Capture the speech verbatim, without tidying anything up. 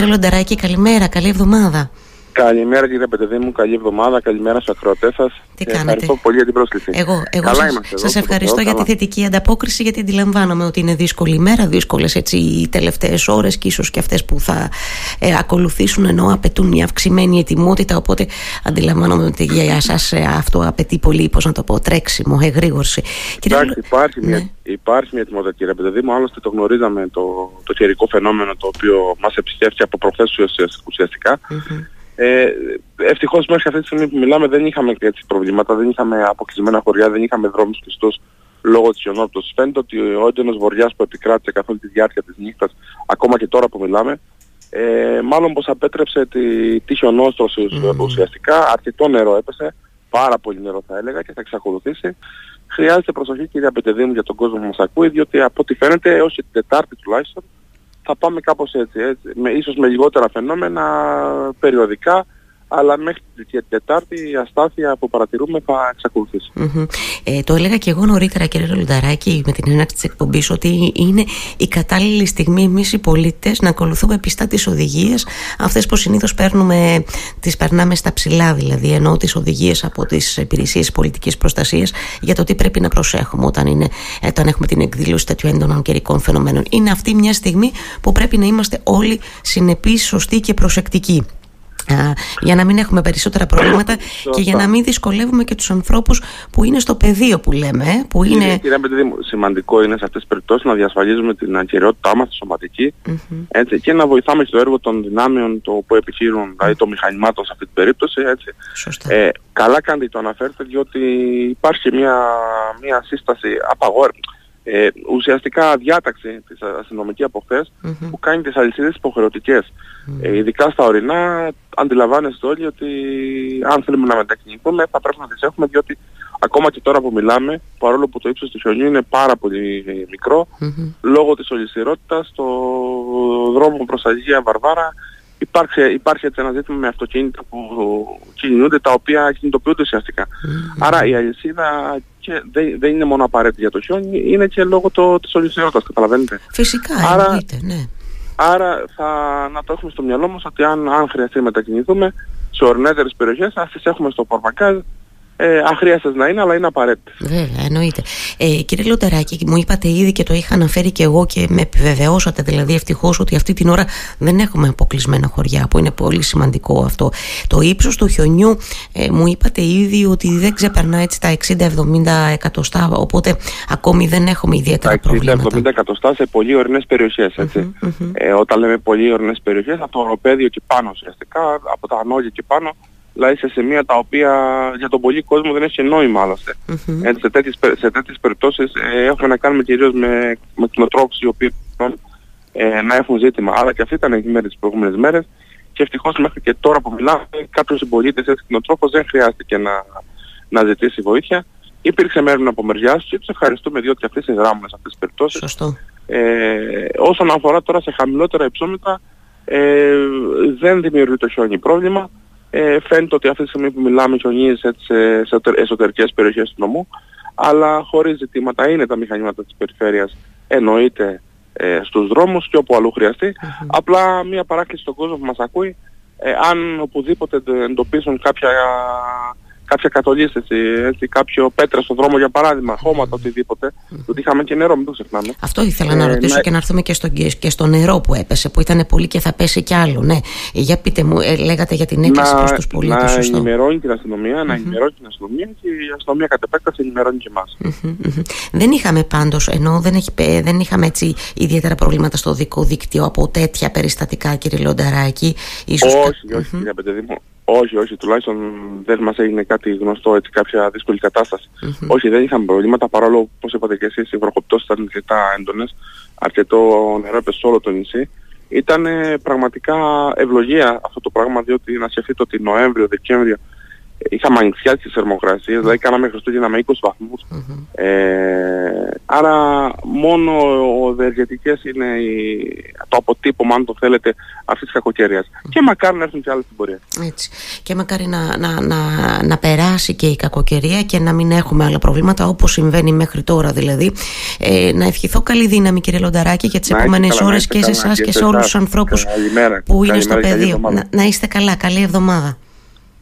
κύριε Λεονταράκη, καλημέρα, καλή εβδομάδα. Καλημέρα κύριε Πετεδίνου, καλή εβδομάδα, καλημέρα στους ακροατές σας. Τι κάνετε? Ευχαριστώ πολύ για την πρόσκληση. Εγώ, εγώ καλά σας, εδώ, σας ευχαριστώ εδώ, για καλά. Τη θετική ανταπόκριση, γιατί αντιλαμβάνομαι ότι είναι δύσκολη η μέρα, δύσκολες έτσι οι τελευταίες ώρες και ίσως και αυτές που θα ε, ακολουθήσουν, ενώ απαιτούν μια αυξημένη ετοιμότητα, οπότε αντιλαμβάνομαι ότι για σας ε, αυτό απαιτεί πολύ, πώς να το πω, τρέξιμο, εγρήγορση. Εντάξει, υπάρχει, ναι. μια, υπάρχει μια ετοιμότητα κύριε Πετεδίνου, άλλωστε το γνωρίζαμε το, το καιρικό φαινόμενο το οποίο μας επισκέφθηκε από προχθές ουσιαστικά. Mm-hmm. Ε, ευτυχώς μέχρι αυτή τη στιγμή που μιλάμε δεν είχαμε έτσι προβλήματα, δεν είχαμε αποκλεισμένα χωριά, δεν είχαμε δρόμους κλειστούς λόγω της χιονόπτωσης. Φαίνεται ότι ο έντονος βοριάς που επικράτησε καθ' όλη τη διάρκεια της νύχτας, ακόμα και τώρα που μιλάμε, ε, μάλλον πως απέτρεψε τη, τη χιονόστρωση mm. ουσιαστικά. Αρκετό νερό έπεσε, πάρα πολύ νερό θα έλεγα και θα εξακολουθήσει. Χρειάζεται προσοχή κυρία Πετεδίνου για τον κόσμο που μας ακούει, διότι από ό,τι φαίνεται έως την Τετάρτη τουλάχιστον θα πάμε κάπως έτσι, έτσι με, ίσως με λιγότερα φαινόμενα περιοδικά, αλλά μέχρι την Τετάρτη η αστάθεια που παρατηρούμε θα εξακολουθήσει. Mm-hmm. Ε, το έλεγα και εγώ νωρίτερα κύριε Λεονταράκη με την έναρξη της εκπομπής, ότι είναι η κατάλληλη στιγμή εμείς οι πολίτες να ακολουθούμε πιστά τις οδηγίες, αυτές που συνήθως παίρνουμε, τις περνάμε στα ψηλά δηλαδή, ενώ τις οδηγίες από τις υπηρεσίες πολιτικής προστασίας για το τι πρέπει να προσέχουμε όταν, είναι, όταν έχουμε την εκδήλωση τέτοιου έντονων καιρικών φαινομένων. Είναι αυτή μια στιγμή που πρέπει να είμαστε όλοι συνεπείς, σωστοί και προσεκτικοί, για να μην έχουμε περισσότερα προβλήματα και για να μην δυσκολεύουμε και τους ανθρώπους που είναι στο πεδίο που λέμε, που είναι... Κύριε, κύριε Πετεδίνου, σημαντικό είναι σε αυτές τις περιπτώσεις να διασφαλίζουμε την ακεραιότητά μας, τη σωματική, mm-hmm. έτσι, και να βοηθάμε στο έργο των δυνάμεων το που επιχείρουν, δηλαδή των μηχανημάτων σε αυτή την περίπτωση. Έτσι. Σωστά. Ε, καλά κάνετε το αναφέρετε, διότι υπάρχει μια, μια σύσταση απαγόρευση. Ε, ουσιαστικά διάταξη της αστυνομικής από χθες mm-hmm. που κάνει τις αλυσίδες υποχρεωτικές. Mm-hmm. Ε, ειδικά στα ορεινά αντιλαμβάνεστε όλοι ότι αν θέλουμε να μετακινηθούμε θα πρέπει να τις έχουμε, διότι ακόμα και τώρα που μιλάμε, παρόλο που το ύψος του χιονιού είναι πάρα πολύ μικρό, mm-hmm. λόγω της ολισθηρότητας το δρόμο προς Αγία Βαρβάρα υπάρχει, υπάρχει έτσι ένα ζήτημα με αυτοκίνητα που κινούνται, τα οποία κινητοποιούνται ουσιαστικά. Mm-hmm. Άρα η αλυσίδα και δεν, δεν είναι μόνο απαραίτητη για το χιόνι, είναι και λόγω το, της ολισθηρότητας, καταλαβαίνετε. Φυσικά, άρα, εννοείται, ναι. Άρα θα, να το έχουμε στο μυαλό μας ότι αν, αν χρειαστεί να μετακινηθούμε σε ορεινότερες περιοχές, ας τις έχουμε στο πορπακάζ. Ε, αχρίαστες να είναι, αλλά είναι απαραίτητες. Βέβαια, εννοείται. Ε, κύριε Λεονταράκη, μου είπατε ήδη και το είχα αναφέρει και εγώ και με επιβεβαιώσατε δηλαδή ευτυχώς ότι αυτή την ώρα δεν έχουμε αποκλεισμένα χωριά, που είναι πολύ σημαντικό αυτό. Το ύψος του χιονιού ε, μου είπατε ήδη ότι δεν ξεπερνά έτσι τα εξήντα εβδομήντα εκατοστά, οπότε ακόμη δεν έχουμε ιδιαίτερα τα εξήντα εβδομήντα προβλήματα. εξήντα εβδομήντα εκατοστά σε πολύ ορεινές περιοχές, έτσι. Mm-hmm, mm-hmm. Ε, όταν λέμε πολύ ορεινές περιοχές, από το οροπέδιο και πάνω ουσιαστικά, από τα Ανώγεια και πάνω, δηλαδή σε σημεία τα οποία για τον πολύ κόσμο δεν έχει νόημα άλλωστε. Mm-hmm. Ε, σε, τέτοιες, σε τέτοιες περιπτώσεις ε, έχουμε να κάνουμε κυρίως με, με κτηνοτρόφους οι οποίοι ε, να έχουν ζήτημα. Αλλά και αυτή ήταν η μέρα τις προηγούμενες μέρες και ευτυχώς μέχρι και τώρα που μιλάμε κάποιος συμπολίτης έτσι κτηνοτρόφος δεν χρειάστηκε να, να ζητήσει βοήθεια. Υπήρξε μέρος από μεριάς και τους ευχαριστούμε, διότι αυτές είναι δράμονες αυτές τις περιπτώσεις. Σωστό. Ε, όσον αφορά τώρα σε χαμηλότερα υψόμετρα ε, δεν δημιουργεί το χιόνι πρόβλημα. Ε, φαίνεται ότι αυτή τη στιγμή που μιλάμε χιονίζει σε εσωτερικές περιοχές του νομού, αλλά χωρίς ζητήματα είναι τα μηχανήματα της περιφέρειας, εννοείται, ε, στους δρόμους και όπου αλλού χρειαστεί. Mm-hmm. Απλά μια παράκληση στον κόσμο που μας ακούει, ε, αν οπουδήποτε εντοπίσουν κάποια, κάποια κατολίσθηση, έτσι, κάποιο πέτρα στον δρόμο για παράδειγμα, χώματα, οτιδήποτε, mm-hmm. ότι είχαμε και νερό, μην το ξεχνάμε. Αυτό ήθελα ε, να ρωτήσω ναι. και να έρθουμε και στο, και στο νερό που έπεσε, που ήταν πολύ και θα πέσει κι άλλο. Ναι. Για πείτε μου, ε, λέγατε για την έκκληση προς τους πολίτες. Να ενημερώνει την αστυνομία, mm-hmm. να ενημερώνει την αστυνομία και η αστυνομία κατ' επέκταση ενημερώνει και εμάς. Mm-hmm, mm-hmm. Δεν είχαμε πάντως, ενώ δεν, έχει, δεν είχαμε έτσι ιδιαίτερα προβλήματα στο δικό δίκτυο από τέτοια περιστατικά, κύριε Λεονταράκη. Ίσως... Όχι, όχι, mm-hmm. κύριε Πετεδίνου. Όχι, όχι, τουλάχιστον δεν μας έγινε κάτι γνωστό, έτσι, κάποια δύσκολη κατάσταση. Mm-hmm. Όχι, δεν είχαμε προβλήματα, παρόλο που, όπως είπατε και εσείς, οι βροχοπτώσεις ήταν αρκετά έντονες, αρκετό νερό έπεσε σε όλο το νησί. Ήταν πραγματικά ευλογία αυτό το πράγμα, διότι να σκεφτείτε ότι Νοέμβριο, Δεκέμβριο είχαμε ανοιξιάσει τις θερμοκρασίες, mm. δηλαδή κάναμε Χριστούγεννα με είκοσι βαθμούς. Mm-hmm. Ε, άρα μόνο δεργετικές είναι η, το αποτύπωμα, αν το θέλετε, αυτής της κακοκαιρίας. Mm. Και μακάρι να έρθουν και άλλες στην πορεία. Έτσι. Και μακάρι να, να, να, να περάσει και η κακοκαιρία και να μην έχουμε άλλα προβλήματα όπως συμβαίνει μέχρι τώρα δηλαδή. Ε, να ευχηθώ καλή δύναμη, κύριε Λεονταράκη, για τις επόμενες ώρες και σε εσάς και σε όλους τους ανθρώπους που είναι στο πεδίο. Να, να είστε καλά. Καλή εβδομάδα.